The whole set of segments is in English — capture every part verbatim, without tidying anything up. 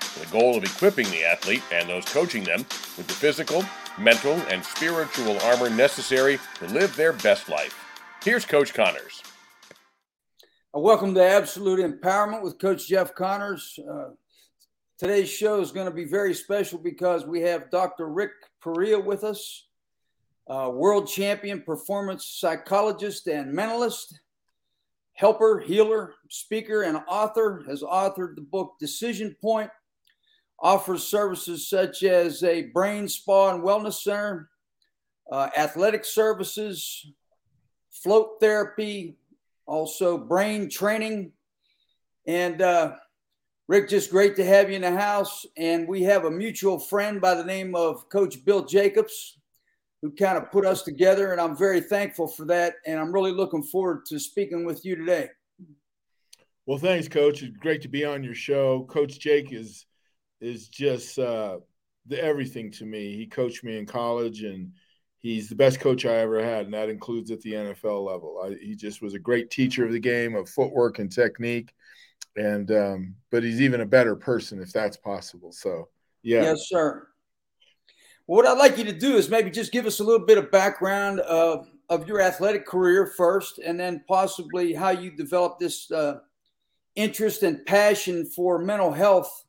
with the goal of equipping the athlete and those coaching them with the physical, mental, and spiritual armor necessary to live their best life. Here's Coach Connors. Welcome to Absolute Empowerment with Coach Jeff Connors. Uh, today's show is going to be very special because we have Doctor Rick Perea with us, uh, world champion performance psychologist and mentalist, helper, healer, speaker, and author. Has authored the book Decision Point, offers services such as a brain spa and wellness center, uh, athletic services, float therapy, also brain training. And uh, Rick, just great to have you in the house. And we have a mutual friend by the name of Coach Bill Jacobs, who kind of put us together, and I'm very thankful for that, and I'm really looking forward to speaking with you today. Well, thanks, Coach. It's great to be on your show. Coach Jake is is just uh, the everything to me. He coached me in college, and he's the best coach I ever had, and that includes at the N F L level. I, he just was a great teacher of the game, of footwork and technique, and um, but he's even a better person if that's possible. So, yeah. Yes, sir. What I'd like you to do is maybe just give us a little bit of background of, of your athletic career first, and then possibly how you developed this uh, interest and passion for mental health.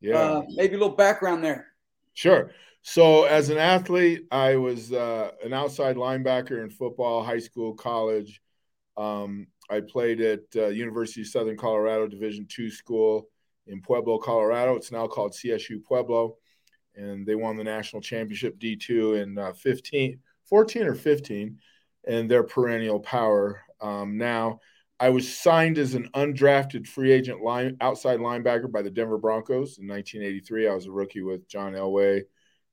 Yeah, uh, maybe a little background there. Sure. So as an athlete, I was uh, an outside linebacker in football, high school, college. Um, I played at uh, University of Southern Colorado Division two school in Pueblo, Colorado. It's now called C S U Pueblo. And they won the national championship D two in uh, fifteen, fourteen or fifteen, and they're perennial power. Um, now, I was signed as an undrafted free agent line, outside linebacker by the Denver Broncos in nineteen eighty-three. I was a rookie with John Elway,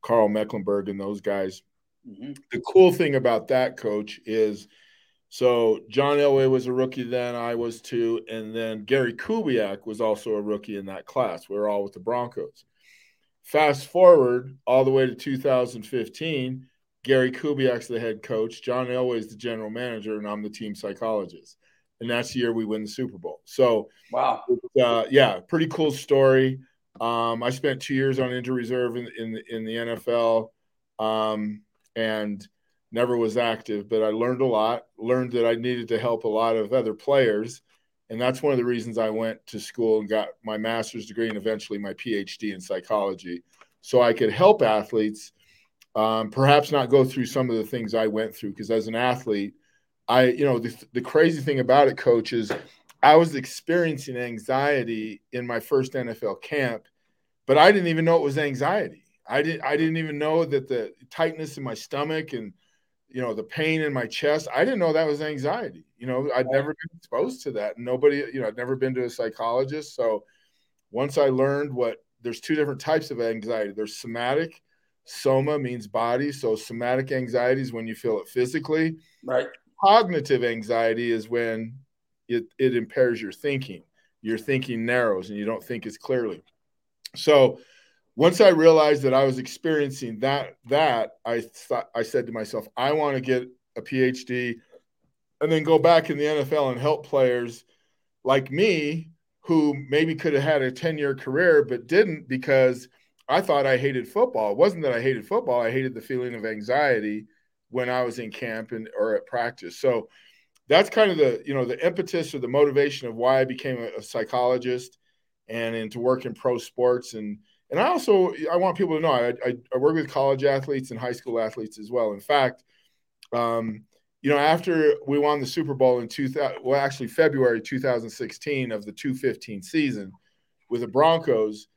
Carl Mecklenburg, and those guys. Mm-hmm. The cool thing about that, Coach, is so John Elway was a rookie then, I was too, and then Gary Kubiak was also a rookie in that class. We were all with the Broncos. Fast forward all the way to two thousand fifteen, Gary Kubiak's the head coach, John Elway's the general manager, and I'm the team psychologist. And that's the year we win the Super Bowl. So, wow, uh, yeah, pretty cool story. Um, I spent two years on injured reserve in, in, the, in the N F L um, and never was active, but I learned a lot, learned that I needed to help a lot of other players. And that's one of the reasons I went to school and got my master's degree and eventually my P H D in psychology, so I could help athletes um, perhaps not go through some of the things I went through. Because as an athlete, I, you know, the, the crazy thing about it, Coach, is I was experiencing anxiety in my first N F L camp, but I didn't even know it was anxiety. I didn't, I didn't even know that the tightness in my stomach and, you know, the pain in my chest, I didn't know that was anxiety. You know, I'd never been exposed to that. Nobody, you know, I'd never been to a psychologist. So once I learned what, there's two different types of anxiety. There's somatic. Soma means body. So somatic anxiety is when you feel it physically. Right. Cognitive anxiety is when it, it impairs your thinking. Your thinking narrows and you don't think as clearly. So once I realized that I was experiencing that, that I thought, I said to myself, I want to get a P H D and then go back in the N F L and help players like me who maybe could have had a ten-year career but didn't, because I thought I hated football. It wasn't that I hated football. I hated the feeling of anxiety when I was in camp and or at practice. So that's kind of the, you know, the impetus or the motivation of why I became a, a psychologist and into work in pro sports. And And I also, I want people to know, I, I, I work with college athletes and high school athletes as well. In fact, um, you know, after we won the Super Bowl in two thousand, well, actually February two thousand sixteen of the two fifteen season with the Broncos,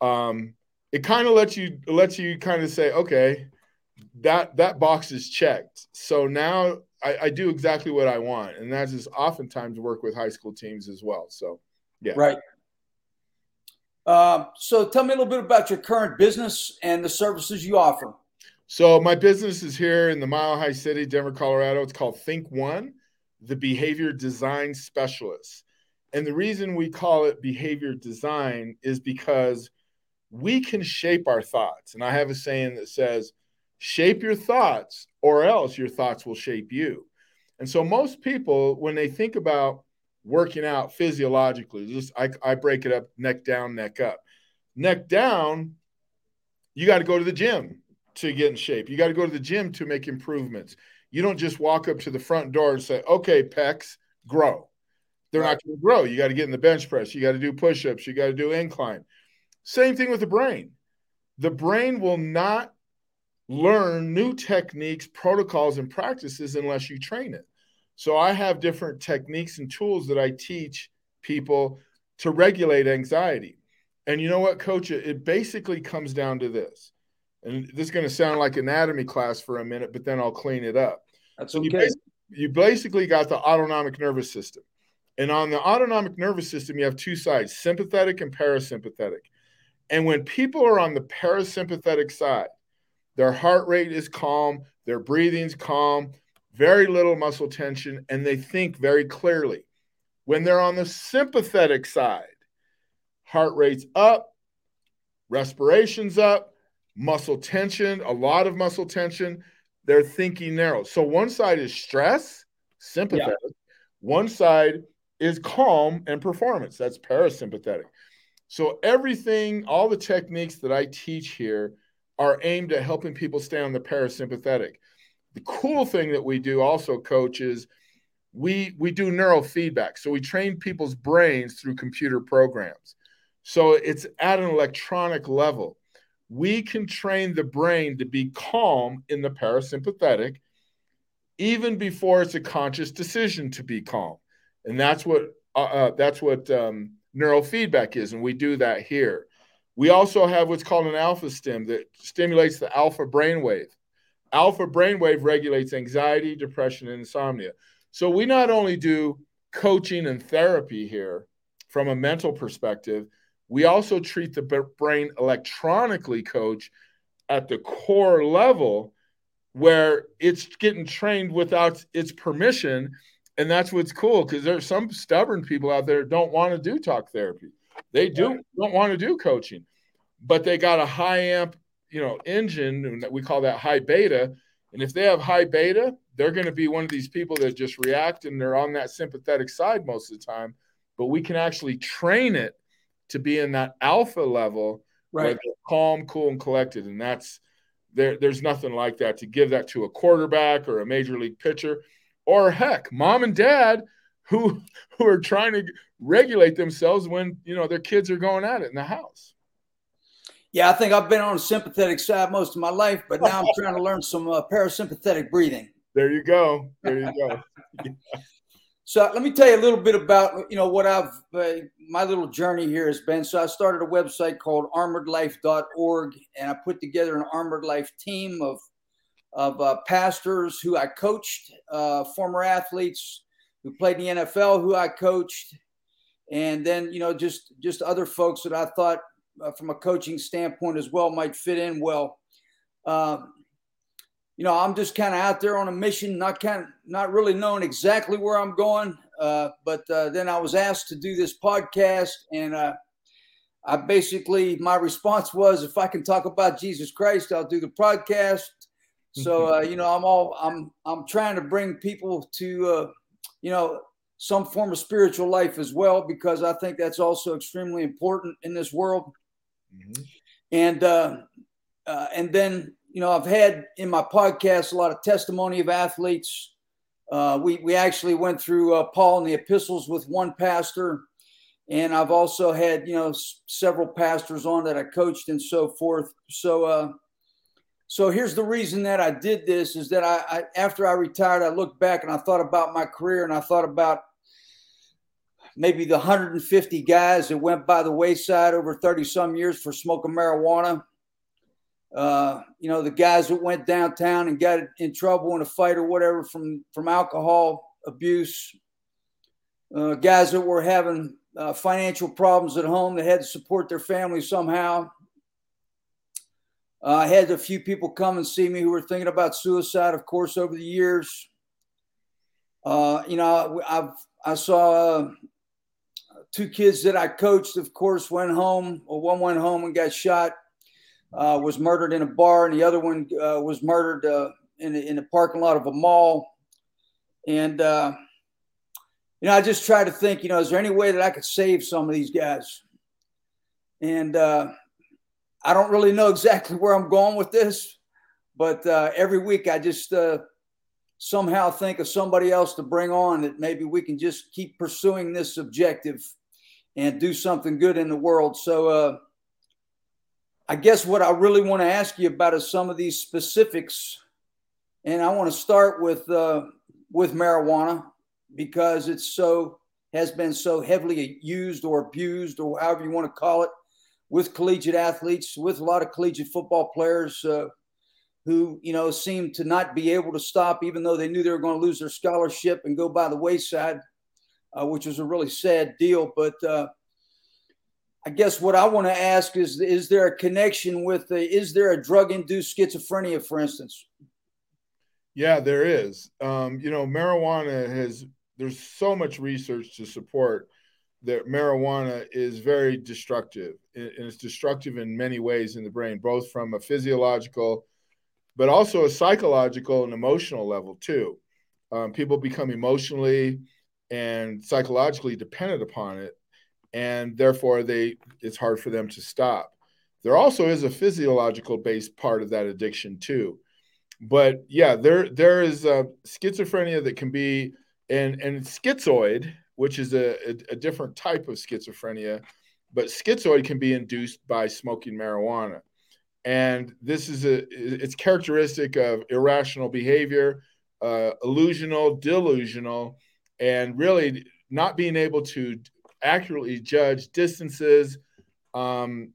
um, it kind of lets you lets you kind of say, okay, that that box is checked. So now I, I do exactly what I want, and that is oftentimes work with high school teams as well. So, yeah, right. Uh, so tell me a little bit about your current business and the services you offer. So my business is here in the Mile High City, Denver, Colorado. It's called Think One, the Behavior Design Specialist. And the reason we call it behavior design is because we can shape our thoughts. And I have a saying that says, shape your thoughts or else your thoughts will shape you. And so most people, when they think about working out physiologically, just I, I break it up, neck down, neck up. Neck down, you got to go to the gym to get in shape. You got to go to the gym to make improvements. You don't just walk up to the front door and say, okay, pecs, grow. They're not going to grow. You got to get in the bench press. You got to do push-ups. You got to do incline. Same thing with the brain. The brain will not learn new techniques, protocols, and practices unless you train it. So I have different techniques and tools that I teach people to regulate anxiety. And you know what, Coach? It basically comes down to this. And this is going to sound like anatomy class for a minute, but then I'll clean it up. That's okay. You basically, you basically got the autonomic nervous system. And on the autonomic nervous system, you have two sides, sympathetic and parasympathetic. And when people are on the parasympathetic side, their heart rate is calm, their breathing's calm, very little muscle tension, and they think very clearly. When they're on the sympathetic side, heart rate's up, respiration's up, muscle tension, a lot of muscle tension, they're thinking narrow. So one side is stress, sympathetic. Yeah. One side is calm and performance. That's parasympathetic. So everything, all the techniques that I teach here are aimed at helping people stay on the parasympathetic. The cool thing that we do also, Coach, is we, we do neurofeedback. So we train people's brains through computer programs. So it's at an electronic level. We can train the brain to be calm in the parasympathetic even before it's a conscious decision to be calm. And that's what uh, uh, that's what um, neurofeedback is, and we do that here. We also have what's called an AlphaStim that stimulates the alpha brainwave. Alpha brainwave regulates anxiety, depression, and insomnia. So we not only do coaching and therapy here from a mental perspective, we also treat the brain electronically, Coach, at the core level where it's getting trained without its permission. And that's what's cool, because there's some stubborn people out there that don't want to do talk therapy. They do don't want to do coaching, but they got a high amp, you know, engine, and we call that high beta. And if they have high beta, they're going to be one of these people that just react, and they're on that sympathetic side most of the time. But we can actually train it to be in that alpha level, right? Where they're calm, cool, and collected, and that's there. There's nothing like that to give that to a quarterback or a major league pitcher, or heck, mom and dad who who are trying to regulate themselves when, you know, their kids are going at it in the house. Yeah, I think I've been on the sympathetic side most of my life, but now I'm trying to learn some uh, parasympathetic breathing. There you go. There you go. Yeah. So let me tell you a little bit about, you know, what I've, uh, my little journey here has been. So I started a website called Armored Life dot org, and I put together an Armored Life team of, of uh, pastors who I coached, uh, former athletes who played in the N F L who I coached, and then, you know, just, just other folks that I thought, Uh, from a coaching standpoint as well, might fit in well. Um, you know, I'm just kind of out there on a mission, not kind of, not really knowing exactly where I'm going. Uh, but uh, then I was asked to do this podcast, and uh, I basically, my response was, if I can talk about Jesus Christ, I'll do the podcast. So, uh, you know, I'm all, I'm, I'm trying to bring people to, uh, you know, some form of spiritual life as well, because I think that's also extremely important in this world. Mm-hmm. And uh, uh, and then, you know, I've had in my podcast a lot of testimony of athletes. Uh, we we actually went through uh, Paul and the epistles with one pastor, and I've also had, you know, s- several pastors on that I coached and so forth. So uh, so here's the reason that I did this is that I, I after I retired, I looked back and I thought about my career, and I thought about maybe the one hundred fifty guys that went by the wayside over thirty some years for smoking marijuana. Uh, you know, the guys that went downtown and got in trouble in a fight or whatever from, from alcohol abuse, uh, guys that were having uh, financial problems at home that had to support their family somehow. Uh, I had a few people come and see me who were thinking about suicide, of course, over the years. Uh, you know, I've, I saw uh, two kids that I coached, of course, went home. Well, one went home and got shot, uh, was murdered in a bar, and the other one uh, was murdered uh, in, in the parking lot of a mall. And, uh, you know, I just try to think, you know, is there any way that I could save some of these guys? And uh, I don't really know exactly where I'm going with this, but uh, every week I just uh, somehow think of somebody else to bring on that maybe we can just keep pursuing this objective and do something good in the world. So uh, I guess what I really want to ask you about is some of these specifics. And I want to start with uh, with marijuana, because it's so has been so heavily used or abused, or however you want to call it, with collegiate athletes, with a lot of collegiate football players uh, who, you know, seem to not be able to stop, even though they knew they were going to lose their scholarship and go by the wayside, uh, which was a really sad deal. But uh, I guess what I want to ask is, is there a connection with, the, is there a drug-induced schizophrenia, for instance? Yeah, there is. Um, you know, marijuana has, there's so much research to support that marijuana is very destructive, and it's destructive in many ways in the brain, both from a physiological, but also a psychological and emotional level too. Um, people become emotionally and psychologically dependent upon it, and therefore they, it's hard for them to stop. There also is a physiological based part of that addiction too. But yeah, there there is a schizophrenia that can be, and, and schizoid, which is a, a, a different type of schizophrenia, but schizoid can be induced by smoking marijuana. And this is a, it's characteristic of irrational behavior, uh, illusional, delusional, and really not being able to accurately judge distances, um,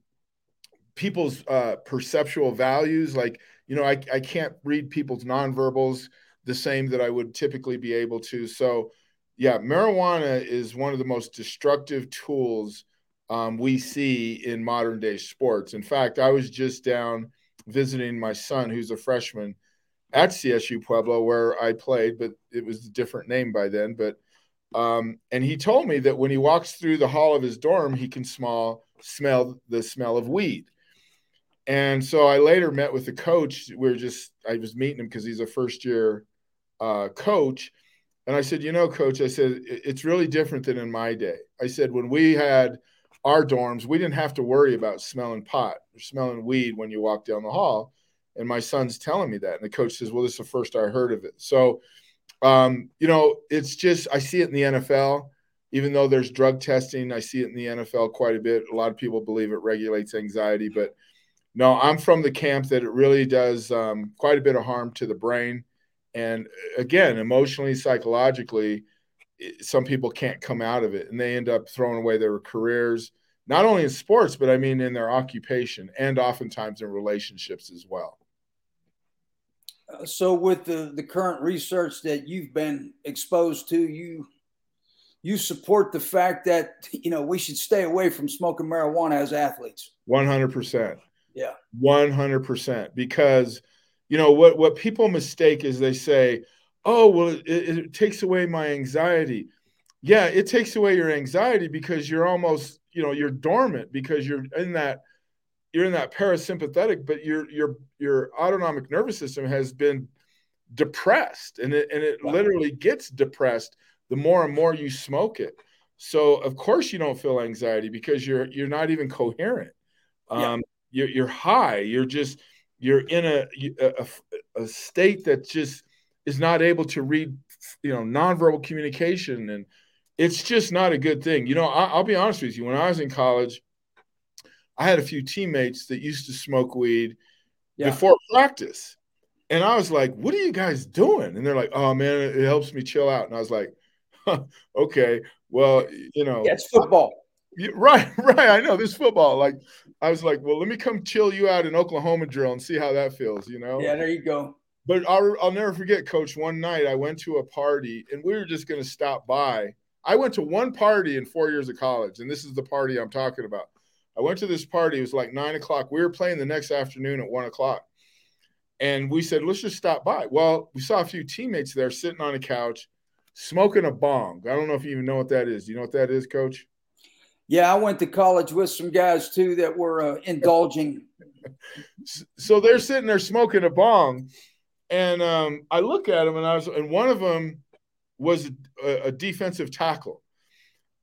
people's uh, perceptual values, like, you know, I, I can't read people's nonverbals the same that I would typically be able to. So, yeah, marijuana is one of the most destructive tools um, we see in modern day sports. In fact, I was just down visiting my son, who's a freshman at C S U Pueblo, where I played, but it was a different name by then. But um, and he told me that when he walks through the hall of his dorm, he can smell, smell the smell of weed. And so I later met with the coach. We were just, I was meeting him because he's a first year uh, coach. And I said, you know, coach, I said, it's really different than in my day. I said, when we had our dorms, we didn't have to worry about smelling pot or smelling weed when you walk down the hall. And my son's telling me that. And the coach says, well, this is the first I heard of it. So, um, you know, it's just, I see it in the N F L, even though there's drug testing. I see it in the N F L quite a bit. A lot of people believe it regulates anxiety, but no, I'm from the camp that it really does um, quite a bit of harm to the brain. And again, emotionally, psychologically, it, some people can't come out of it, and they end up throwing away their careers, not only in sports, but I mean in their occupation and oftentimes in relationships as well. Uh, so with the, the current research that you've been exposed to, you you support the fact that, you know, we should stay away from smoking marijuana as athletes. one hundred percent. Yeah, one hundred percent. Because, you know, what, what people mistake is they say, oh, well, it, it takes away my anxiety. Yeah, it takes away your anxiety because you're almost, you know, you're dormant because you're in that you're in that parasympathetic, but your your your autonomic nervous system has been depressed, and it and it wow. literally gets depressed the more and more you smoke it. So, of course, you don't feel anxiety because you're you're not even coherent. Yeah. Um, You're, you're high. You're just you're in a, a a state that just is not able to read, you know, nonverbal communication, and it's just not a good thing. You know, I, I'll be honest with you. When I was in college, I had a few teammates that used to smoke weed yeah. before practice, and I was like, "What are you guys doing?" And they're like, "Oh man, it helps me chill out." And I was like, huh, "Okay, well, you know, yeah, it's football." Right, right. I know this football. Like, I was like, well, let me come chill you out in Oklahoma drill and see how that feels, you know? Yeah, there you go. But I'll, I'll never forget, Coach, one night I went to a party and we were just going to stop by. I went to one party in four years of college, and this is the party I'm talking about. I went to this party. It was like nine o'clock. We were playing the next afternoon at one o'clock. And we said, let's just stop by. Well, we saw a few teammates there sitting on a couch, smoking a bong. I don't know if you even know what that is. Do you know what that is, Coach? Yeah, I went to college with some guys, too, that were uh, indulging. So they're sitting there smoking a bong. And um, I look at them, and I was, and one of them was a, a defensive tackle.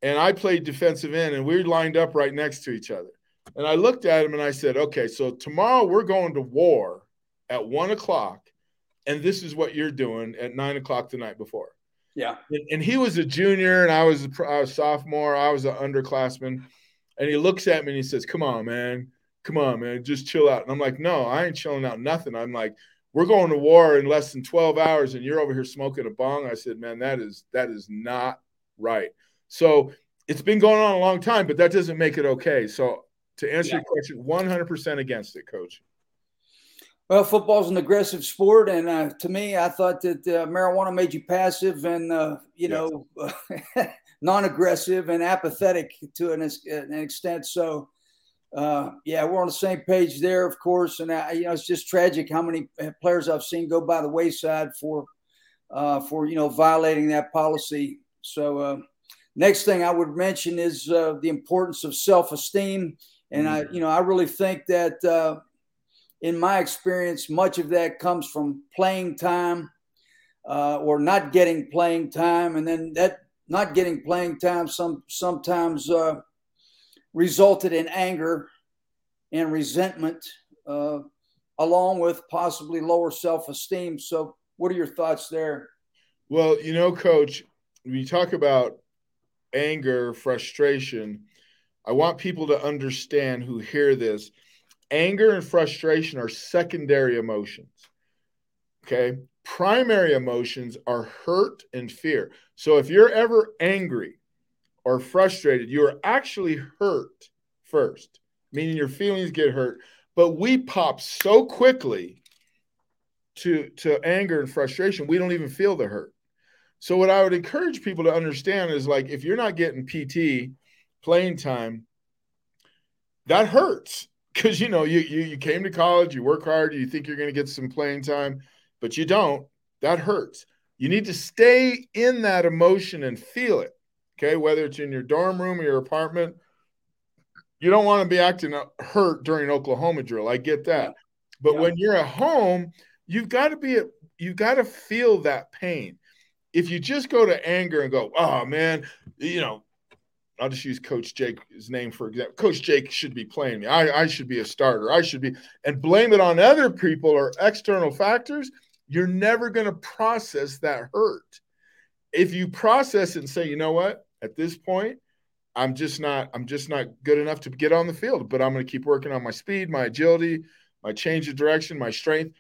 And I played defensive end, and we were lined up right next to each other. And I looked at him, and I said, okay, so tomorrow we're going to war at one o'clock, and this is what you're doing at nine o'clock the night before. Yeah. And, and he was a junior, and I was a, I was a sophomore. I was an underclassman. And he looks at me, and he says, come on, man. Come on, man. Just chill out. And I'm like, no, I ain't chilling out nothing. I'm like, we're going to war in less than twelve hours, and you're over here smoking a bong. I said, man, that is that is not right. So it's been going on a long time, but that doesn't make it okay. So to answer yeah. your question, one hundred percent against it, Coach. Well, football's an aggressive sport, and uh, to me, I thought that uh, marijuana made you passive and, uh, you know, yeah. non-aggressive and apathetic to an, an extent. So, uh, yeah, we're on the same page there, of course. And, I, you know, it's just tragic how many players I've seen go by the wayside for, uh, for you know, violating that policy. So uh, next thing I would mention is uh, the importance of self-esteem. And, mm-hmm. I, you know, I really think that uh, – in my experience, much of that comes from playing time uh, or not getting playing time. And then that not getting playing time some sometimes uh, resulted in anger and resentment, uh, along with possibly lower self-esteem. So what are your thoughts there? Well, you know, Coach, when you talk about anger, frustration, I want people to understand who hear this. Anger and frustration are secondary emotions, okay? Primary emotions are hurt and fear. So if you're ever angry or frustrated, you are actually hurt first, meaning your feelings get hurt. But we pop so quickly to, to anger and frustration, we don't even feel the hurt. So what I would encourage people to understand is, like, if you're not getting P T, playing time, that hurts. Because, you know, you, you you came to college, you work hard, you think you're going to get some playing time, but you don't. That hurts. You need to stay in that emotion and feel it, okay, whether it's in your dorm room or your apartment. You don't want to be acting hurt during Oklahoma drill. I get that. But yeah. when you're at home, you've got to be – you've got to feel that pain. If you just go to anger and go, oh, man, you know, I'll just use Coach Jake's name for example. Coach Jake should be playing me. I, I should be a starter. I should be – and blame it on other people or external factors, you're never going to process that hurt. If you process it and say, you know what, at this point, I'm just not I'm just not good enough to get on the field, but I'm going to keep working on my speed, my agility, my change of direction, my strength,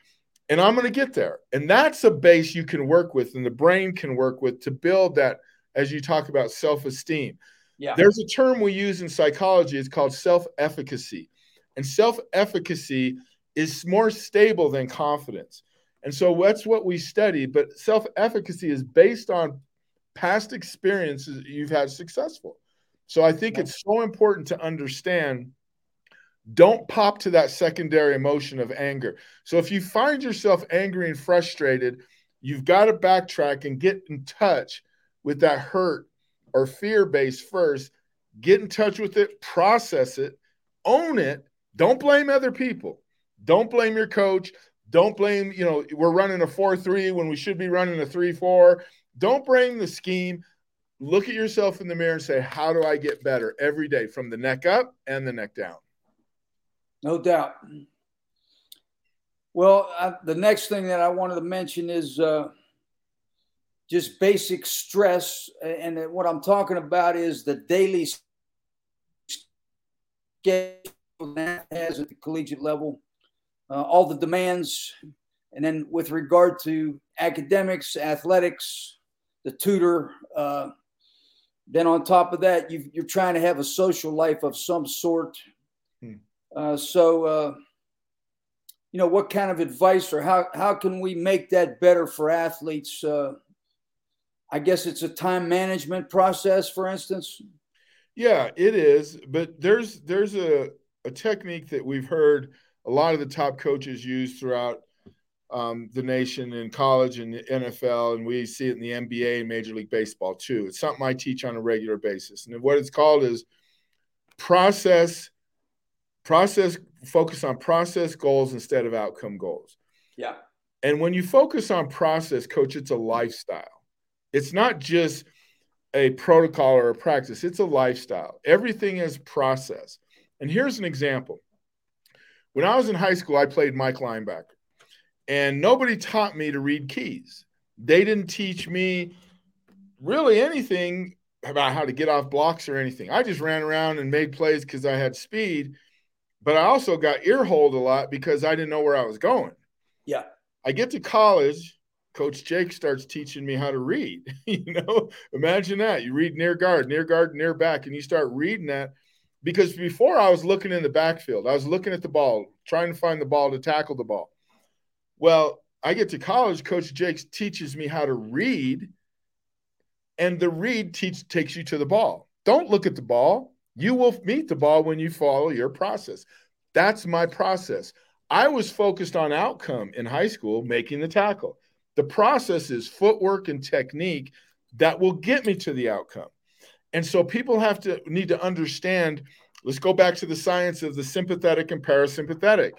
and I'm going to get there. And that's a base you can work with and the brain can work with to build that, as you talk about, self-esteem. Yeah. There's a term we use in psychology. It's called self-efficacy. And self-efficacy is more stable than confidence. And so that's what we study. But self-efficacy is based on past experiences you've had successful. So I think yeah. it's so important to understand, don't pop to that secondary emotion of anger. So if you find yourself angry and frustrated, you've got to backtrack and get in touch with that hurt or fear-based first, get in touch with it, process it, own it. Don't blame other people. Don't blame your coach. Don't blame, you know, we're running a four three when we should be running a three four. Don't blame the scheme. Look at yourself in the mirror and say, how do I get better every day from the neck up and the neck down? No doubt. Well, I, the next thing that I wanted to mention is uh, – just basic stress. And what I'm talking about is the daily schedule that has at the collegiate level, uh, all the demands. And then with regard to academics, athletics, the tutor, uh, then on top of that, you've, you're trying to have a social life of some sort. Hmm. Uh, so, uh, you know, what kind of advice or how, how can we make that better for athletes, uh, I guess it's a time management process, for instance. Yeah, it is. But there's there's a, a technique that we've heard a lot of the top coaches use throughout um, the nation in college and the N F L, and we see it in the N B A and Major League Baseball too. It's something I teach on a regular basis. And what it's called is process, process, focus on process goals instead of outcome goals. Yeah. And when you focus on process, coach, it's a lifestyle. It's not just a protocol or a practice. It's a lifestyle. Everything is process. And here's an example. When I was in high school, I played Mike linebacker. And nobody taught me to read keys. They didn't teach me really anything about how to get off blocks or anything. I just ran around and made plays because I had speed. But I also got ear holed a lot because I didn't know where I was going. Yeah. I get to college. Coach Jake starts teaching me how to read, you know, imagine that you read near guard, near guard, near back, and you start reading that because before I was looking in the backfield, I was looking at the ball, trying to find the ball to tackle the ball. Well, I get to college, Coach Jake teaches me how to read, and the read teach, takes you to the ball. Don't look at the ball. You will meet the ball when you follow your process. That's my process. I was focused on outcome in high school, making the tackle. The process is footwork and technique that will get me to the outcome. And so people have to need to understand, let's go back to the science of the sympathetic and parasympathetic.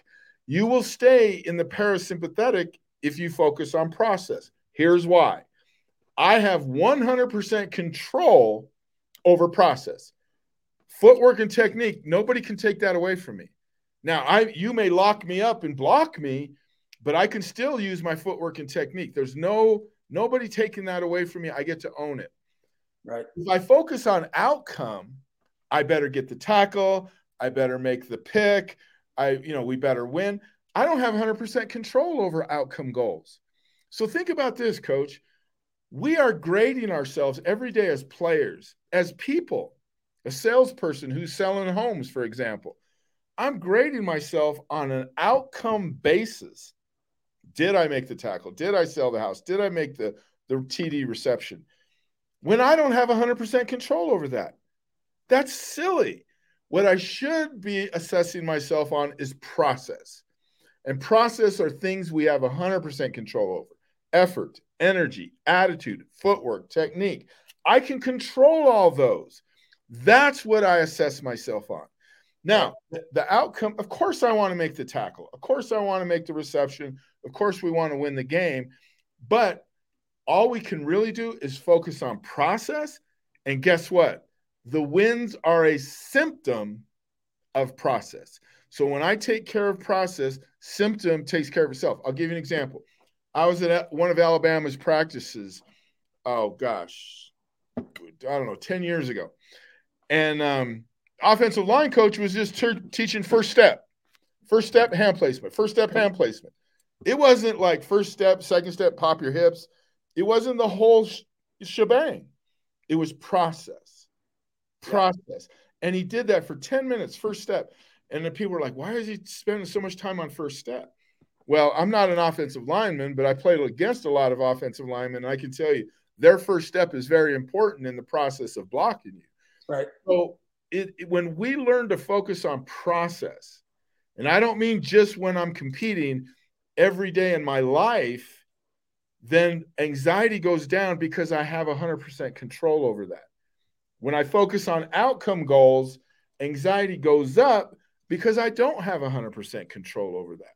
You will stay in the parasympathetic if you focus on process. Here's why. I have one hundred percent control over process. Footwork and technique, nobody can take that away from me. Now, I you may lock me up and block me, but I can still use my footwork and technique. There's no nobody taking that away from me. I get to own it. Right. If I focus on outcome, I better get the tackle. I better make the pick. I, you know, we better win. I don't have one hundred percent control over outcome goals. So think about this, Coach. We are grading ourselves every day as players, as people, a salesperson who's selling homes, for example. I'm grading myself on an outcome basis. Did I make the tackle? Did I sell the house? Did I make the, the T D reception? When I don't have one hundred percent control over that, that's silly. What I should be assessing myself on is process. And process are things we have one hundred percent control over. Effort, energy, attitude, footwork, technique. I can control all those. That's what I assess myself on. Now, the outcome, of course I want to make the tackle. Of course I want to make the reception. Of course we want to win the game. But all we can really do is focus on process. And guess what? The wins are a symptom of process. So when I take care of process, symptom takes care of itself. I'll give you an example. I was at one of Alabama's practices, oh gosh, I don't know, ten years ago. And um offensive line coach was just ter- teaching first step, first step hand placement, first step hand placement. It wasn't like first step, second step, pop your hips. It wasn't the whole sh- shebang. It was process, process. Yeah. And he did that for ten minutes, first step. And the people were like, why is he spending so much time on first step? Well, I'm not an offensive lineman, but I played against a lot of offensive linemen. And I can tell you their first step is very important in the process of blocking you. Right. So, It, it, when we learn to focus on process, and I don't mean just when I'm competing every day in my life, then anxiety goes down because I have one hundred percent control over that. When I focus on outcome goals, anxiety goes up because I don't have one hundred percent control over that.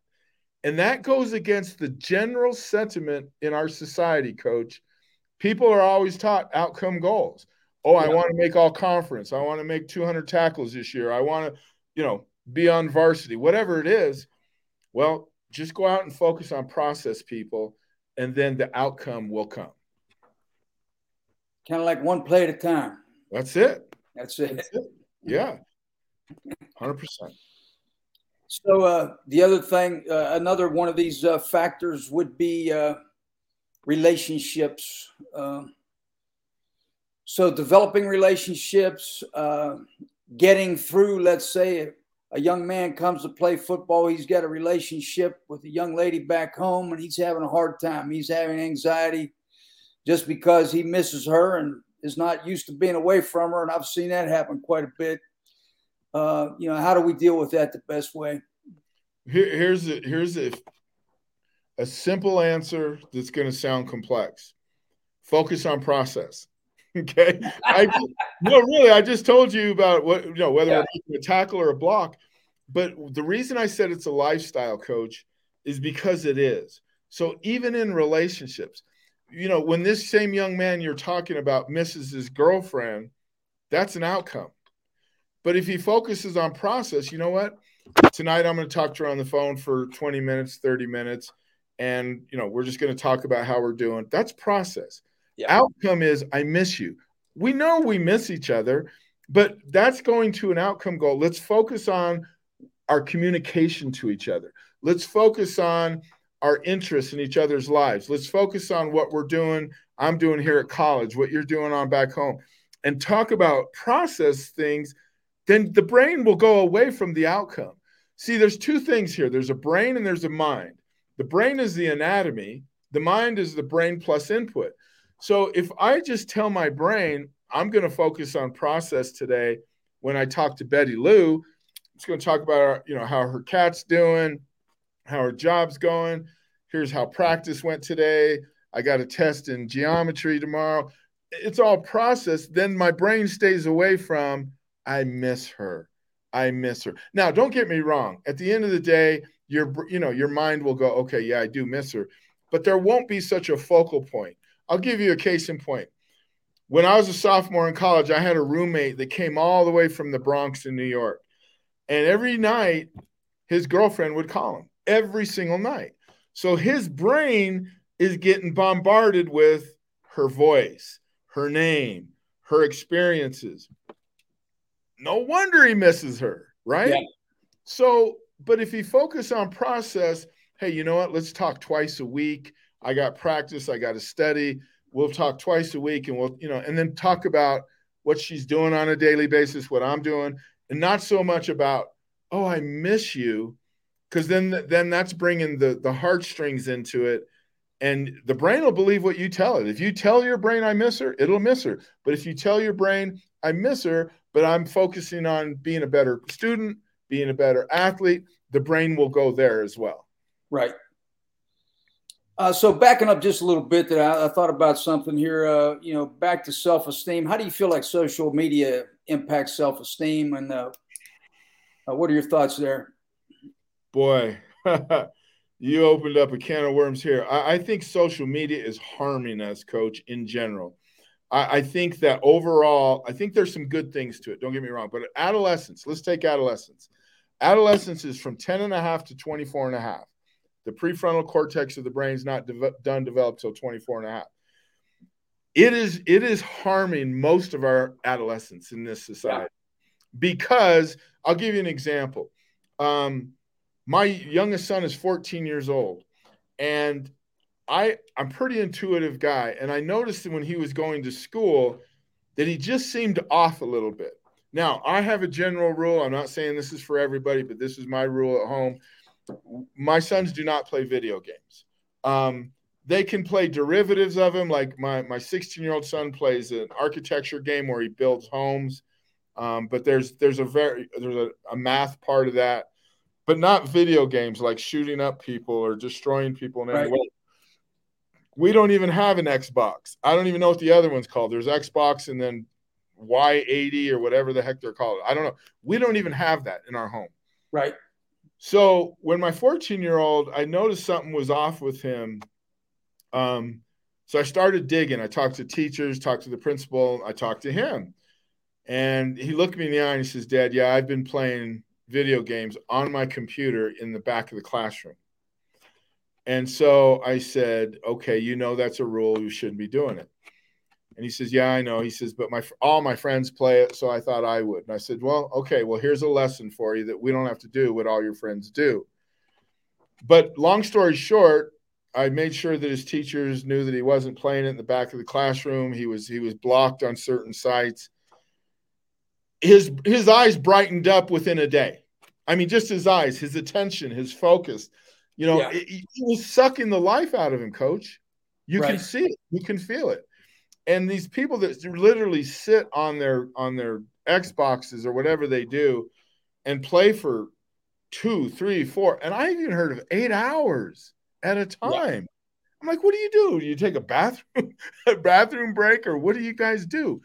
And that goes against the general sentiment in our society, Coach. People are always taught outcome goals. Oh, I want to make all conference. I want to make two hundred tackles this year. I want to, you know, be on varsity, whatever it is. Well, just go out and focus on process, people, and then the outcome will come. Kind of like one play at a time. That's it. That's it. That's it. Yeah. one hundred percent. So uh, the other thing, uh, another one of these uh, factors would be uh, relationships. Uh, So developing relationships, uh, getting through, let's say a young man comes to play football. He's got a relationship with a young lady back home and he's having a hard time. He's having anxiety. just because he misses her and is not used to being away from her. And I've seen that happen quite a bit. Uh, you know, how do we deal with that the best way? Here, here's a, here's a, a simple answer that's going to sound complex. Focus on process. Okay. I, no, really, I just told you about what, you know, whether yeah. it's a tackle or a block. But the reason I said it's a lifestyle, coach, is because it is. So even in relationships, you know, when this same young man you're talking about misses his girlfriend, that's an outcome. But if he focuses on process, you know what? Tonight I'm going to talk to her on the phone for twenty minutes, thirty minutes, and, you know, we're just going to talk about how we're doing. That's process. Yeah. Outcome is I miss you. We know we miss each other, but that's going to an outcome goal. Let's focus on our communication to each other. Let's focus on our interests in each other's lives. Let's focus on what we're doing. I'm doing here at college, what you're doing on back home, and talk about process things. Then the brain will go away from the outcome. See, there's two things here. There's a brain and there's a mind. The brain is the anatomy. The mind is the brain plus input. So if I just tell my brain, I'm going to focus on process today. When I talk to Betty Lou, I'm just going to talk about, our, you know, how her cat's doing, how her job's going. Here's how practice went today. I got a test in geometry tomorrow. It's all process. Then my brain stays away from, I miss her. I miss her. Now, don't get me wrong. At the end of the day, your, you know, your mind will go, okay, yeah, I do miss her. But there won't be such a focal point. I'll give you a case in point. When I was a sophomore in college, I had a roommate that came all the way from the Bronx in New York. And every night, his girlfriend would call him. Every single night. So his brain is getting bombarded with her voice, her name, her experiences. No wonder he misses her, right? Yeah. So, but if he focuses on process, hey, you know what? Let's talk twice a week. I got practice. I got to study. We'll talk twice a week and we'll, you know, and then talk about what she's doing on a daily basis, what I'm doing, and not so much about, oh, I miss you. Because then, then that's bringing the, the heartstrings into it. And the brain will believe what you tell it. If you tell your brain, I miss her, it'll miss her. But if you tell your brain, I miss her, but I'm focusing on being a better student, being a better athlete, the brain will go there as well. Right. Uh, so backing up just a little bit, that I, I thought about something here, uh, you know, back to self-esteem. How do you feel like social media impacts self-esteem? And uh, uh, what are your thoughts there? Boy, you opened up a can of worms here. I, I think social media is harming us, Coach, in general. I, I think that overall, I think there's some good things to it. Don't get me wrong. But adolescence, let's take adolescence. Adolescence is from ten and a half to twenty-four and a half. The prefrontal cortex of the brain is not de- done developed till twenty-four and a half. It is, it is harming most of our adolescents in this society. Yeah. Because I'll give you an example. Um, My youngest son is fourteen years old, and I, I'm a pretty intuitive guy, and I noticed when he was going to school that he just seemed off a little bit. Now, I have a general rule. I'm not saying this is for everybody, but this is my rule at home. My sons do not play video games. Um, they can play derivatives of them, like my, my sixteen-year-old son plays an architecture game where he builds homes, um, but there's there's a very there's a, a math part of that. But not video games like shooting up people or destroying people in any right. way. We don't even have an Xbox. I don't even know what the other one's called. There's Xbox and then Y eighty or whatever the heck they're called. I don't know. We don't even have that in our home. Right. So when my fourteen-year-old, I noticed something was off with him. Um, so I started digging. I talked to teachers, talked to the principal. I talked to him. And he looked me in the eye and he says, Dad, yeah, I've been playing video games on my computer in the back of the classroom. And so I said, okay, you know, that's a rule. You shouldn't be doing it. And he says, yeah, I know. He says, but my, all my friends play it. So I thought I would. And I said, well, okay, well, here's a lesson for you that we don't have to do what all your friends do. But long story short, I made sure that his teachers knew that he wasn't playing it in the back of the classroom. He was, he was blocked on certain sites. His his eyes brightened up within a day. I mean, just his eyes, his attention, his focus. You know, yeah. it, it was sucking the life out of him, Coach. You right. can see it. You can feel it. And these people that literally sit on their on their Xboxes or whatever they do and play for two, three, four, and I even heard of eight hours at a time. Yeah. I'm like, what do you do? Do you take a bathroom, a bathroom break, or what do you guys do?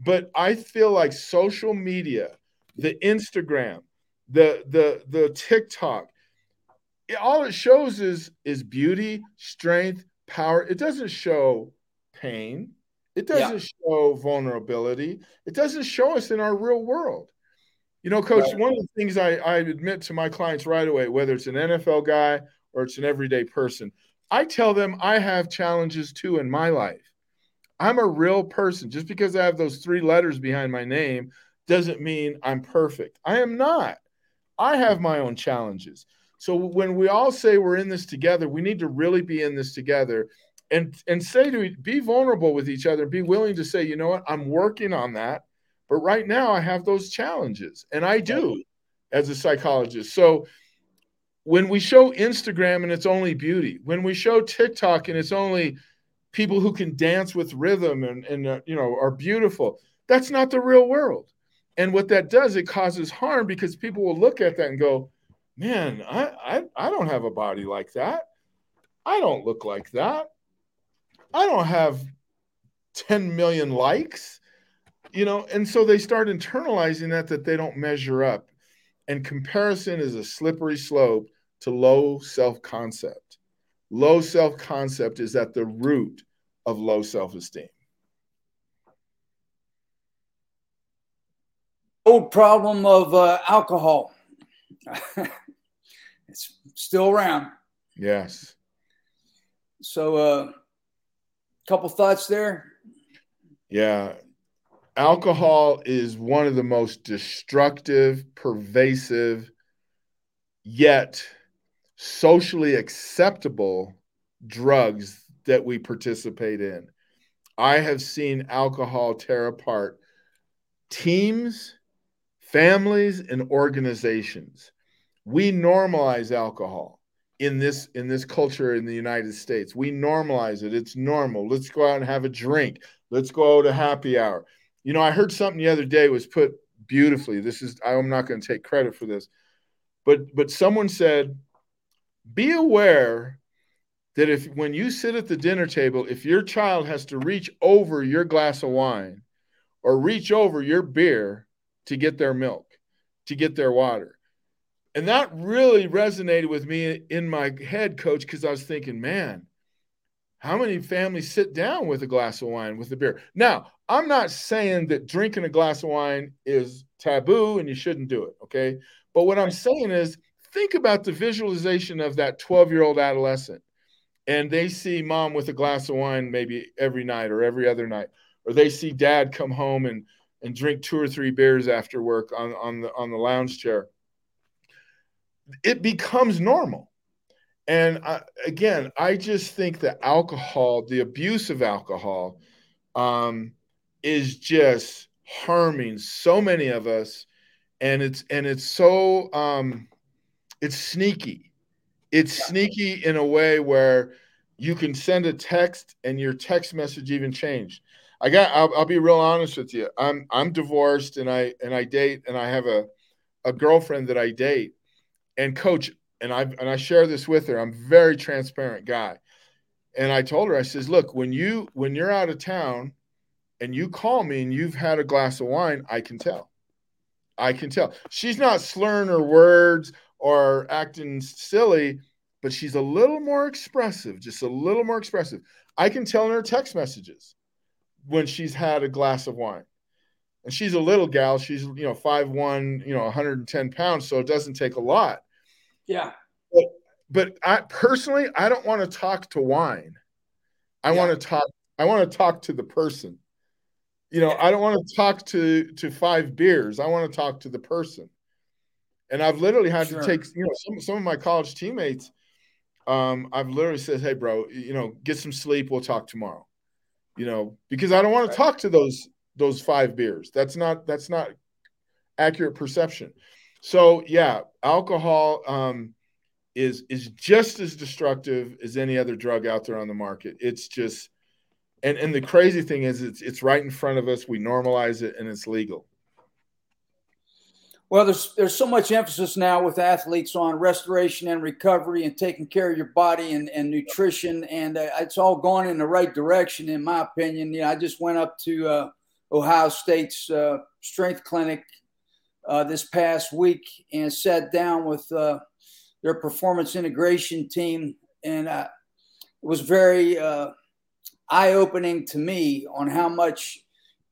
But I feel like social media, the Instagram, the the the TikTok, it, all it shows is is beauty, strength, power. It doesn't show pain. It doesn't yeah. show vulnerability. It doesn't show us in our real world. You know, Coach, right. one of the things I, I admit to my clients right away, whether it's an N F L guy or it's an everyday person, I tell them I have challenges too in my life. I'm a real person. Just because I have those three letters behind my name doesn't mean I'm perfect. I am not. I have my own challenges. So when we all say we're in this together, we need to really be in this together and, and say to be vulnerable with each other, be willing to say, you know what, I'm working on that. But right now I have those challenges, and I do as a psychologist. So when we show Instagram and it's only beauty, when we show TikTok and it's only people who can dance with rhythm and, and uh, you know, are beautiful, that's not the real world. And what that does, it causes harm because people will look at that and go, man, I, I, I don't have a body like that. I don't look like that. I don't have ten million likes, you know? And so they start internalizing that, that they don't measure up. And comparison is a slippery slope to low self-concept. Low self-concept is at the root of low self-esteem. Old problem of uh, alcohol. It's still around. Yes. So a uh, couple thoughts there. Yeah. Alcohol is one of the most destructive, pervasive, yet socially acceptable drugs that we participate in. I have seen alcohol tear apart teams, families, and organizations. We normalize alcohol in this, in this culture in the United States. We normalize it. It's normal. Let's go out and have a drink. Let's go to happy hour. You know, I heard something the other day was put beautifully. This is, I'm not going to take credit for this, but, but someone said, be aware that if, when you sit at the dinner table, if your child has to reach over your glass of wine or reach over your beer to get their milk, to get their water. And that really resonated with me in my head, Coach, because I was thinking, man, how many families sit down with a glass of wine, with a beer? Now, I'm not saying that drinking a glass of wine is taboo and you shouldn't do it, okay? But what I'm saying is, think about the visualization of that twelve-year-old adolescent, and they see mom with a glass of wine maybe every night or every other night, or they see dad come home and, and drink two or three beers after work on, on the, on the lounge chair. It becomes normal. And I, again, I just think that alcohol, the abuse of alcohol, um, is just harming so many of us, and it's and it's so um, it's sneaky. It's yeah. sneaky in a way where you can send a text and your text message even changed. I got. I'll, I'll be real honest with you. I'm I'm divorced and I and I date and I have a a girlfriend that I date, and Coach. And I and I share this with her. I'm a very transparent guy. And I told her, I says, look, when you when you're out of town and you call me and you've had a glass of wine, I can tell. I can tell. She's not slurring her words or acting silly, but she's a little more expressive, just a little more expressive. I can tell in her text messages when she's had a glass of wine. And she's a little gal. She's, you know, five one, you know, one hundred ten pounds, so it doesn't take a lot. Yeah. But, but I personally, I don't want to talk to wine. I yeah. want to talk, I want to talk to the person, you know, yeah. I don't want to talk to, to five beers. I want to talk to the person. And I've literally had sure. to take, you know, some, some of my college teammates, um, I've literally said, hey bro, you know, get some sleep. We'll talk tomorrow, you know, because I don't want right. to talk to those, those five beers. That's not, that's not accurate perception. So, yeah, alcohol um, is is just as destructive as any other drug out there on the market. It's just, and and the crazy thing is, it's it's right in front of us. We normalize it, and it's legal. Well, there's there's so much emphasis now with athletes on restoration and recovery and taking care of your body and, and nutrition, and uh, it's all going in the right direction, in my opinion. You know, I just went up to uh, Ohio State's uh, strength clinic uh, this past week and sat down with uh, their performance integration team, and uh, it was very uh, eye-opening to me on how much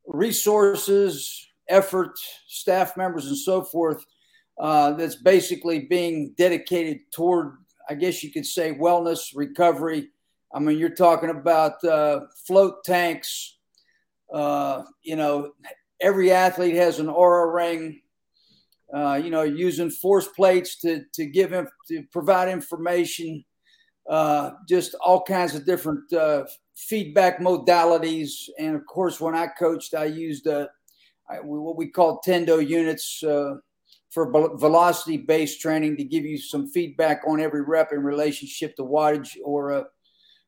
resources, effort, staff members, and so forth, uh, that's basically being dedicated toward, I guess you could say, wellness, recovery. I mean, you're talking about uh, float tanks. Uh, you know, every athlete has an aura ring. Uh, you know, using force plates to to give inf- to provide information. Uh, just all kinds of different uh, feedback modalities, and of course, when I coached, I used a I, what we call Tendo units uh, for velocity-based training to give you some feedback on every rep in relationship to wattage or uh,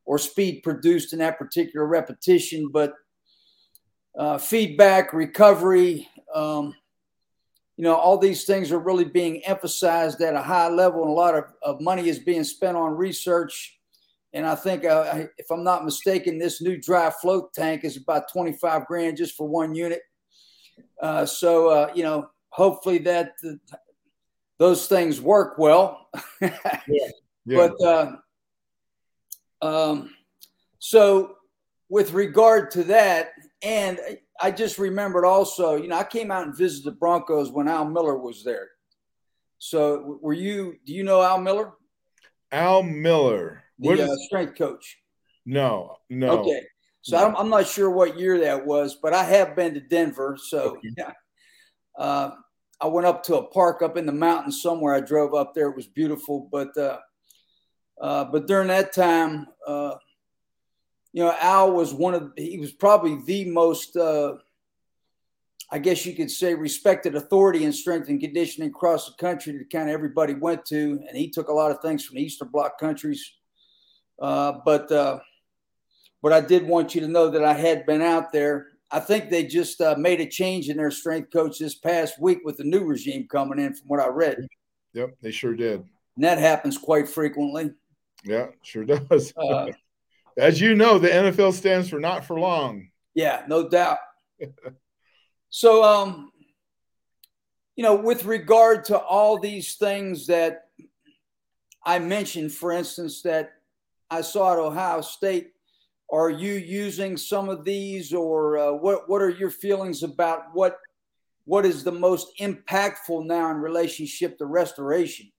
or speed produced in that particular repetition. But uh, feedback, recovery, um, you know, all these things are really being emphasized at a high level, and a lot of, of money is being spent on research. And I think, uh, if I'm not mistaken, this new dry float tank is about twenty-five grand just for one unit. Uh, so, uh, you know, hopefully that uh, those things work well. yeah. Yeah. But uh, um, so with regard to that, and I just remembered also, you know, I came out and visited the Broncos when Al Miller was there. So were you, do you know Al Miller? Al Miller. The what uh, is... strength coach. No, no. Okay. So I'm, I'm not sure what year that was, but I have been to Denver. So okay. yeah. uh, I went up to a park up in the mountains somewhere. I drove up there. It was beautiful. But uh, uh, but during that time, uh, you know, Al was one of – he was probably the most, uh, I guess you could say, respected authority in strength and conditioning across the country that kind of everybody went to. And he took a lot of things from the Eastern Bloc countries. Uh, but uh, – But I did want you to know that I had been out there. I think they just uh, made a change in their strength coach this past week with the new regime coming in, from what I read. Yep, they sure did. And that happens quite frequently. Yeah, sure does. Uh, As you know, the N F L stands for not for long. Yeah, no doubt. So, um, you know, with regard to all these things that I mentioned, for instance, that I saw at Ohio State, are you using some of these, or uh, what, what are your feelings about what what is the most impactful now in relationship to restoration?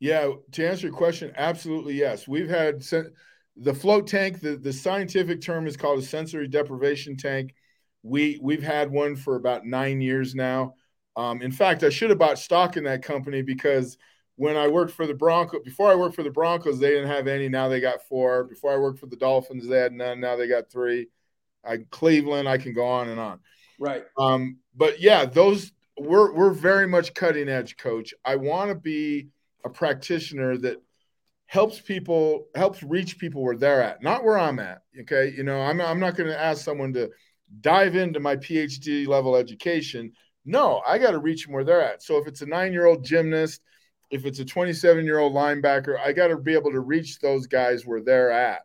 Yeah, to answer your question, absolutely yes. We've had the float tank, the, the scientific term is called a sensory deprivation tank. We, we've had one for about nine years now. Um, in fact, I should have bought stock in that company, because – when I worked for the Broncos, before I worked for the Broncos, they didn't have any. Now they got four. Before I worked for the Dolphins, they had none. Now they got three. I, Cleveland, I can go on and on. Right. Um, but, yeah, those we're we're very much cutting edge, Coach. I want to be a practitioner that helps people, helps reach people where they're at, not where I'm at, okay? You know, I'm, I'm not going to ask someone to dive into my P H D level education. No, I got to reach them where they're at. So if it's a nine-year-old gymnast, if it's a twenty-seven-year-old linebacker, I got to be able to reach those guys where they're at.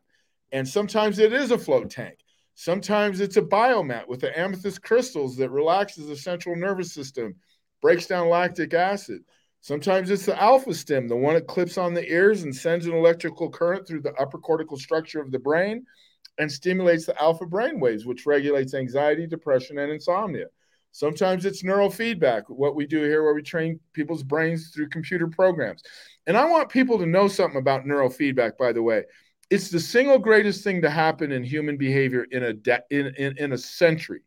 And sometimes it is a float tank. Sometimes it's a biomat with the amethyst crystals that relaxes the central nervous system, breaks down lactic acid. Sometimes it's the AlphaStim, the one that clips on the ears and sends an electrical current through the upper cortical structure of the brain and stimulates the alpha brain waves, which regulates anxiety, depression, and insomnia. Sometimes it's neurofeedback, what we do here where we train people's brains through computer programs. And I want people to know something about neurofeedback, by the way. It's the single greatest thing to happen in human behavior in a de- in, in, in a century.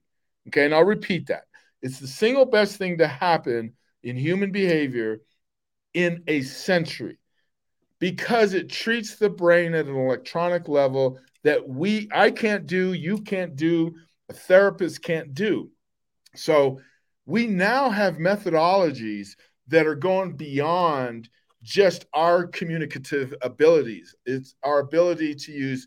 Okay, and I'll repeat that. It's the single best thing to happen in human behavior in a century, because it treats the brain at an electronic level that we I can't do, you can't do, a therapist can't do. So we now have methodologies that are going beyond just our communicative abilities. It's our ability to use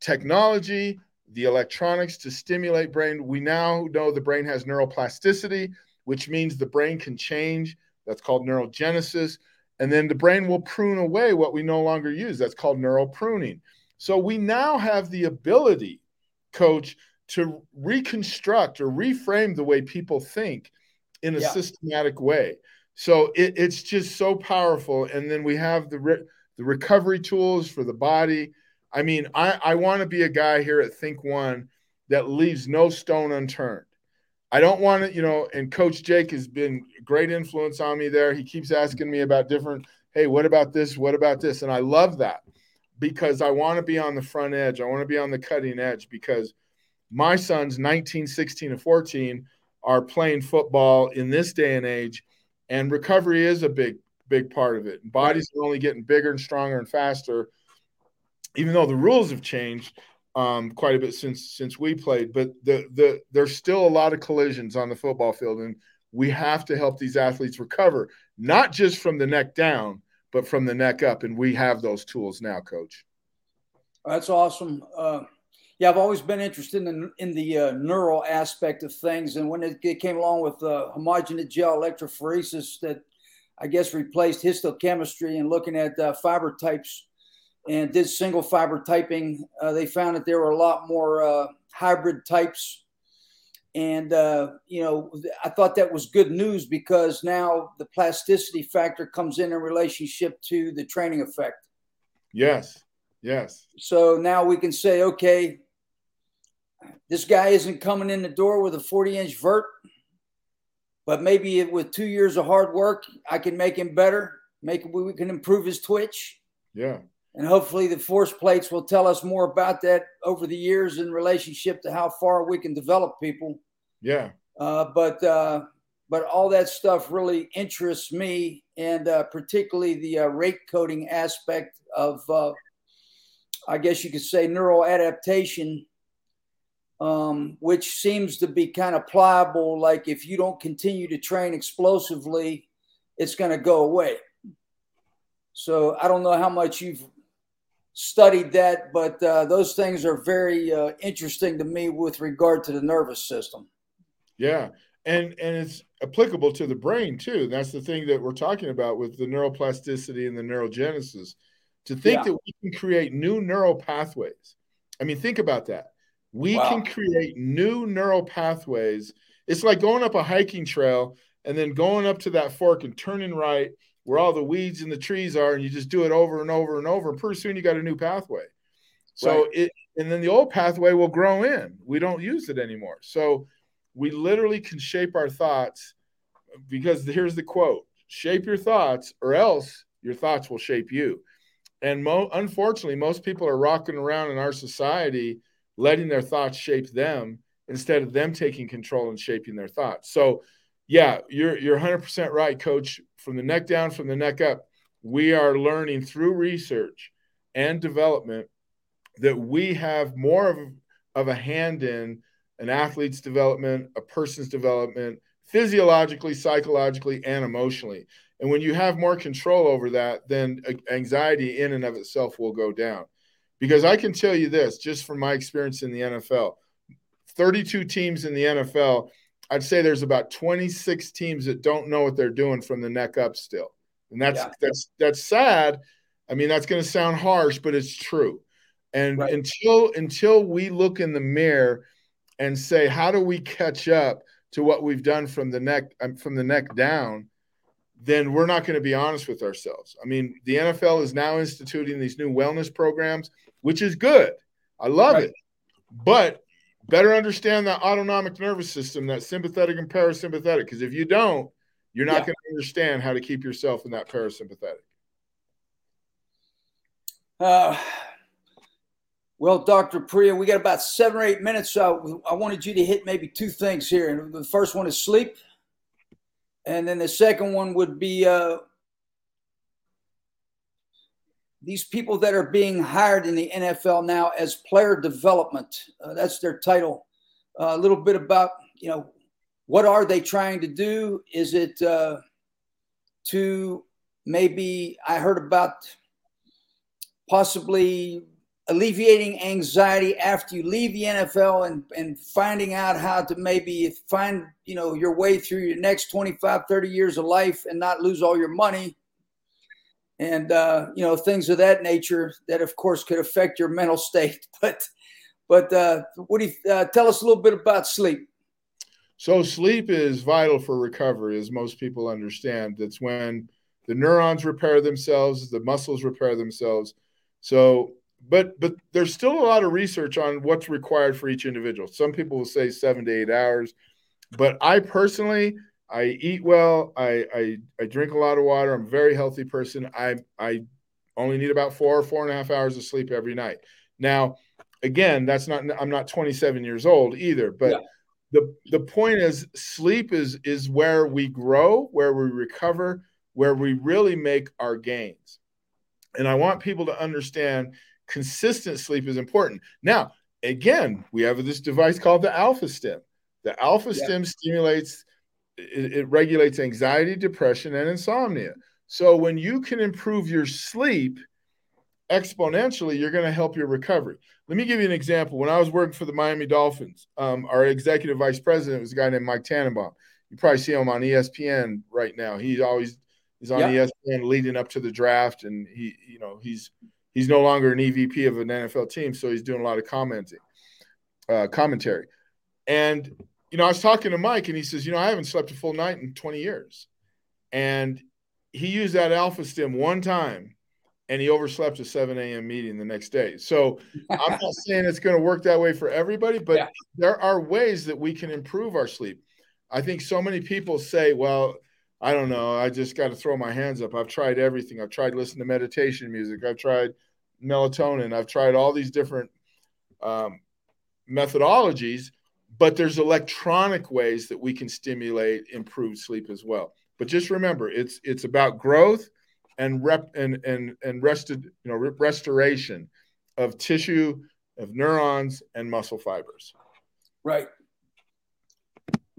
technology, the electronics to stimulate brain. We now know the brain has neuroplasticity, which means the brain can change. That's called neurogenesis. And then the brain will prune away what we no longer use. That's called neural pruning. So we now have the ability, Coach, to reconstruct or reframe the way people think in a yeah. systematic way. So it, it's just so powerful. And then we have the re- the recovery tools for the body. I mean, I, I want to be a guy here at Think One that leaves no stone unturned. I don't want to, you know, and Coach Jake has been a great influence on me there. He keeps asking me about different, hey, what about this? What about this? And I love that because I want to be on the front edge. I want to be on the cutting edge because my sons, nineteen, sixteen, and fourteen, are playing football in this day and age, and recovery is a big, big part of it. And bodies are only getting bigger and stronger and faster, even though the rules have changed um, quite a bit since since we played. But the the there's still a lot of collisions on the football field, and we have to help these athletes recover, not just from the neck down, but from the neck up, and we have those tools now, Coach. That's awesome. Uh... Yeah, I've always been interested in, in the uh, neural aspect of things. And when it, it came along with uh, homogenous gel electrophoresis that I guess replaced histochemistry and looking at uh, fiber types and did single fiber typing, uh, they found that there were a lot more uh, hybrid types. And, uh, you know, I thought that was good news because now the plasticity factor comes in in relationship to the training effect. Yes, yes. So now we can say, okay, this guy isn't coming in the door with a forty-inch vert, but maybe with two years of hard work, I can make him better. Make we can improve his twitch. Yeah. And hopefully the force plates will tell us more about that over the years in relationship to how far we can develop people. Yeah. Uh, but uh, but all that stuff really interests me, and uh, particularly the uh, rate coding aspect of, uh, I guess you could say, neural adaptation. Um, which seems to be kind of pliable. Like if you don't continue to train explosively, it's going to go away. So I don't know how much you've studied that, but uh, those things are very uh, interesting to me with regard to the nervous system. Yeah. And, and it's applicable to the brain too. That's the thing that we're talking about with the neuroplasticity and the neurogenesis. To think yeah. that we can create new neural pathways. I mean, think about that. We wow. can create new neural pathways. It's like going up a hiking trail and then going up to that fork and turning right where all the weeds and the trees are, and you just do it over and over and over, and pretty soon you got a new pathway. So right. it, and then the old pathway will grow in. We don't use it anymore. So we literally can shape our thoughts because here's the quote, shape your thoughts or else your thoughts will shape you. And mo- unfortunately, most people are rocking around in our society letting their thoughts shape them instead of them taking control and shaping their thoughts. So, yeah, you're you're one hundred percent right, Coach. From the neck down, from the neck up, we are learning through research and development that we have more of, of a hand in an athlete's development, a person's development, physiologically, psychologically, and emotionally. And when you have more control over that, then anxiety in and of itself will go down. Because I can tell you this, just from my experience in the N F L, thirty-two teams in the N F L, I'd say there's about twenty-six teams that don't know what they're doing from the neck up still. And that's yeah. that's that's sad. I mean, that's going to sound harsh, but it's true. And right. until until we look in the mirror and say, how do we catch up to what we've done from the neck from the neck down, then we're not going to be honest with ourselves. I mean, the N F L is now instituting these new wellness programs, which is good. I love right. it. But better understand that autonomic nervous system, that sympathetic and parasympathetic, because if you don't, you're not yeah. going to understand how to keep yourself in that parasympathetic. Uh, well, Doctor Perea, we got about seven or eight minutes. So I wanted you to hit maybe two things here. And the first one is sleep. And then the second one would be uh, these people that are being hired in the N F L now as player development. Uh, that's their title. Uh, a little bit about, you know, what are they trying to do? Is it uh, to maybe I heard about possibly alleviating anxiety after you leave the N F L and, and finding out how to maybe find, you know, your way through your next twenty-five, thirty years of life and not lose all your money and, uh, you know, things of that nature that, of course, could affect your mental state. But but uh, what do you, uh, tell us a little bit about sleep. So sleep is vital for recovery, as most people understand. It's when the neurons repair themselves, the muscles repair themselves. So But but there's still a lot of research on what's required for each individual. Some people will say seven to eight hours. But I personally, I eat well. I I, I drink a lot of water. I'm a very healthy person. I, I only need about four or four and a half hours of sleep every night. Now, again, that's not I'm not twenty-seven years old either. But yeah. the, the point is sleep is is where we grow, where we recover, where we really make our gains. And I want people to understand consistent sleep is important. Now, again, we have this device called the AlphaStim. The AlphaStim yeah. stimulates, it, it regulates anxiety, depression, and insomnia. So when you can improve your sleep exponentially, you're going to help your recovery. Let me give you an example. When I was working for the Miami Dolphins, um, our executive vice president was a guy named Mike Tannenbaum. You probably see him on E S P N right now. He's always he's on yeah. E S P N leading up to the draft, and he, you know, he's He's no longer an E V P of an N F L team, so he's doing a lot of commenting, uh, commentary. And, you know, I was talking to Mike, and he says, you know, I haven't slept a full night in twenty years. And he used that AlphaStim one time, and he overslept a seven a.m. meeting the next day. So I'm not saying it's going to work that way for everybody, but yeah. there are ways that we can improve our sleep. I think so many people say, well, I don't know, I just got to throw my hands up. I've tried everything. I've tried listening to meditation music. I've tried melatonin. I've tried all these different um, methodologies, but there's electronic ways that we can stimulate improved sleep as well. But just remember, it's it's about growth and rep and and and rested you know restoration of tissue, of neurons, and muscle fibers. Right.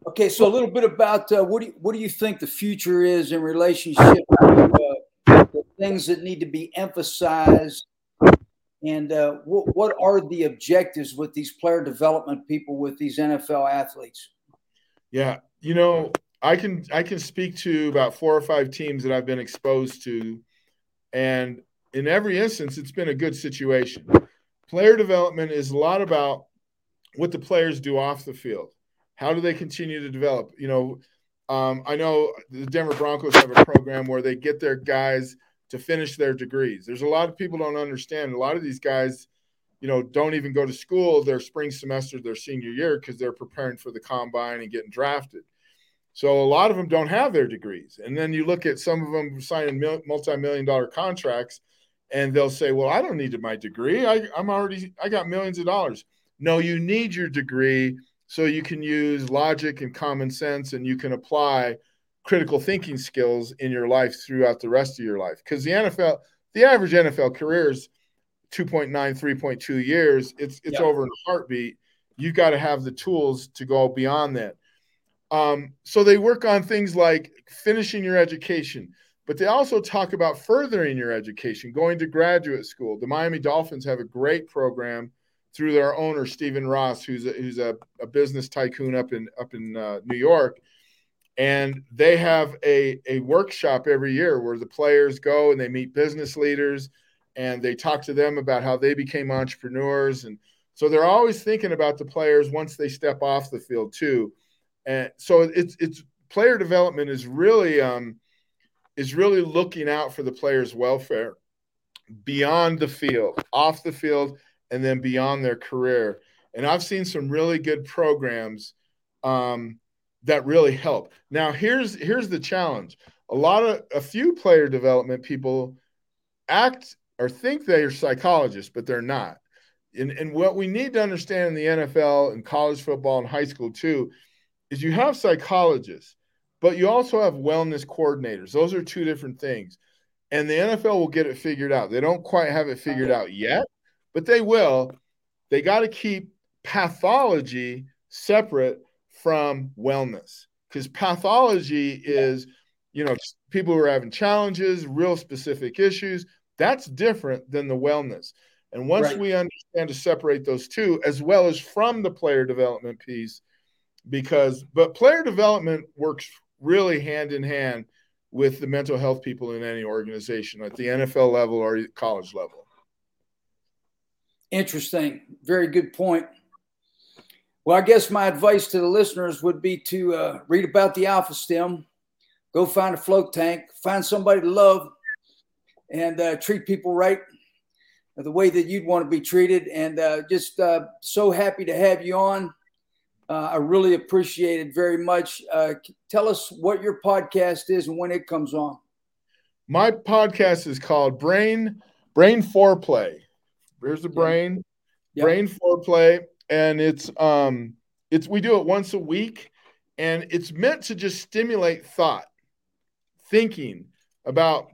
Okay, so a little bit about uh, what do you, what do you think the future is in relationship to uh, the things that need to be emphasized, and uh, what what are the objectives with these player development people, with these N F L athletes? Yeah, you know, I can I can speak to about four or five teams that I've been exposed to, and in every instance, it's been a good situation. Player development is a lot about what the players do off the field. How do they continue to develop? You know, um, I know the Denver Broncos have a program where they get their guys to finish their degrees. There's a lot of people don't understand. A lot of these guys, you know, don't even go to school their spring semester, their senior year, because they're preparing for the combine and getting drafted. So a lot of them don't have their degrees. And then you look at some of them signing multi-million dollar contracts, and they'll say, well, I don't need my degree. I, I'm already – I got millions of dollars. No, you need your degree – so you can use logic and common sense, and you can apply critical thinking skills in your life throughout the rest of your life. Because the N F L, the average N F L career is two point nine, three point two years. It's it's yeah. over in a heartbeat. You've got to have the tools to go beyond that. Um, so they work on things like finishing your education, but they also talk about furthering your education, going to graduate school. The Miami Dolphins have a great program through their owner, Stephen Ross, who's a, who's a, a business tycoon up in up in uh, New York. And they have a, a workshop every year where the players go and they meet business leaders, and they talk to them about how they became entrepreneurs. And so they're always thinking about the players once they step off the field too. And so it's it's player development is really um, is really looking out for the players' welfare beyond the field, off the field, and then beyond their career. And I've seen some really good programs um, that really help. Now, here's here's the challenge. A lot of a few player development people act or think they are psychologists, but they're not. And, and what we need to understand in the N F L and college football and high school too is you have psychologists, but you also have wellness coordinators. Those are two different things. And the N F L will get it figured out. They don't quite have it figured out yet, but they will. They got to keep pathology separate from wellness, because pathology is, you know, people who are having challenges, real specific issues. That's different than the wellness. And once right. we understand to separate those two, as well as from the player development piece, because, but player development works really hand in hand with the mental health people in any organization at the N F L level or college level. Interesting. Very good point. Well, I guess my advice to the listeners would be to uh, read about the AlphaStim, go find a float tank, find somebody to love, and uh, treat people right the way that you'd want to be treated. And uh, just uh, so happy to have you on. Uh, I really appreciate it very much. Uh, tell us what your podcast is and when it comes on. My podcast is called Brain Brain Foreplay. Here's the brain, yeah. brain foreplay, and it's um, it's we do it once a week, and it's meant to just stimulate thought, thinking about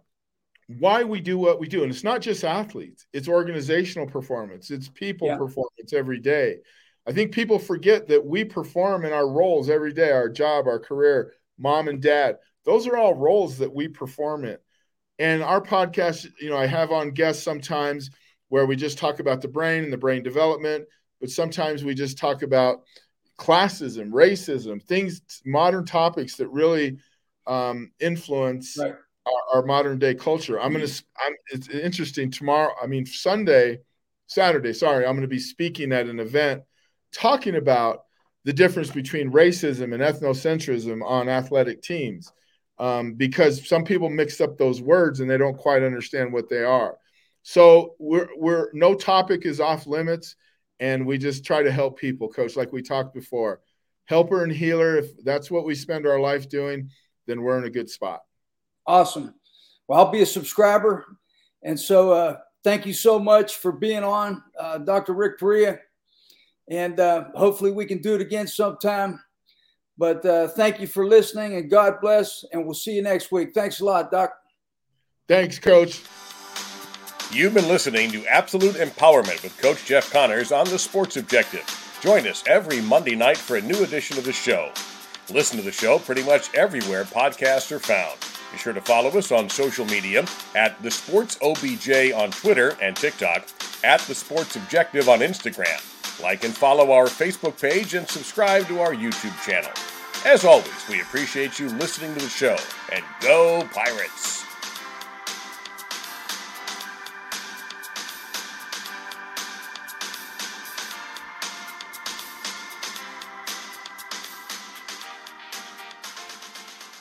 why we do what we do. And it's not just athletes; it's organizational performance, it's people yeah. performance every day. I think people forget that we perform in our roles every day, our job, our career, mom and dad. Those are all roles that we perform in. And our podcast, you know, I have on guests sometimes where we just talk about the brain and the brain development, but sometimes we just talk about classism, racism, things, modern topics that really um, influence right. our, our modern day culture. I'm going to, I'm, it's interesting tomorrow. I mean, Sunday, Saturday, sorry, I'm going to be speaking at an event talking about the difference between racism and ethnocentrism on athletic teams, um, because some people mix up those words and they don't quite understand what they are. So we're, we're no topic is off limits, and we just try to help people, Coach, like we talked before. Helper and healer, if that's what we spend our life doing, then we're in a good spot. Awesome. Well, I'll be a subscriber. And so uh, thank you so much for being on, uh, Doctor Rick Perea. And uh, hopefully we can do it again sometime. But uh, thank you for listening, and God bless. And we'll see you next week. Thanks a lot, Doc. Thanks, Coach. You've been listening to Absolute Empowerment with Coach Jeff Connors on The Sports Objective. Join us every Monday night for a new edition of the show. Listen to the show pretty much everywhere podcasts are found. Be sure to follow us on social media at The Sports O B J on Twitter and TikTok, at The Sports Objective on Instagram. Like and follow our Facebook page and subscribe to our YouTube channel. As always, we appreciate you listening to the show, and go Pirates!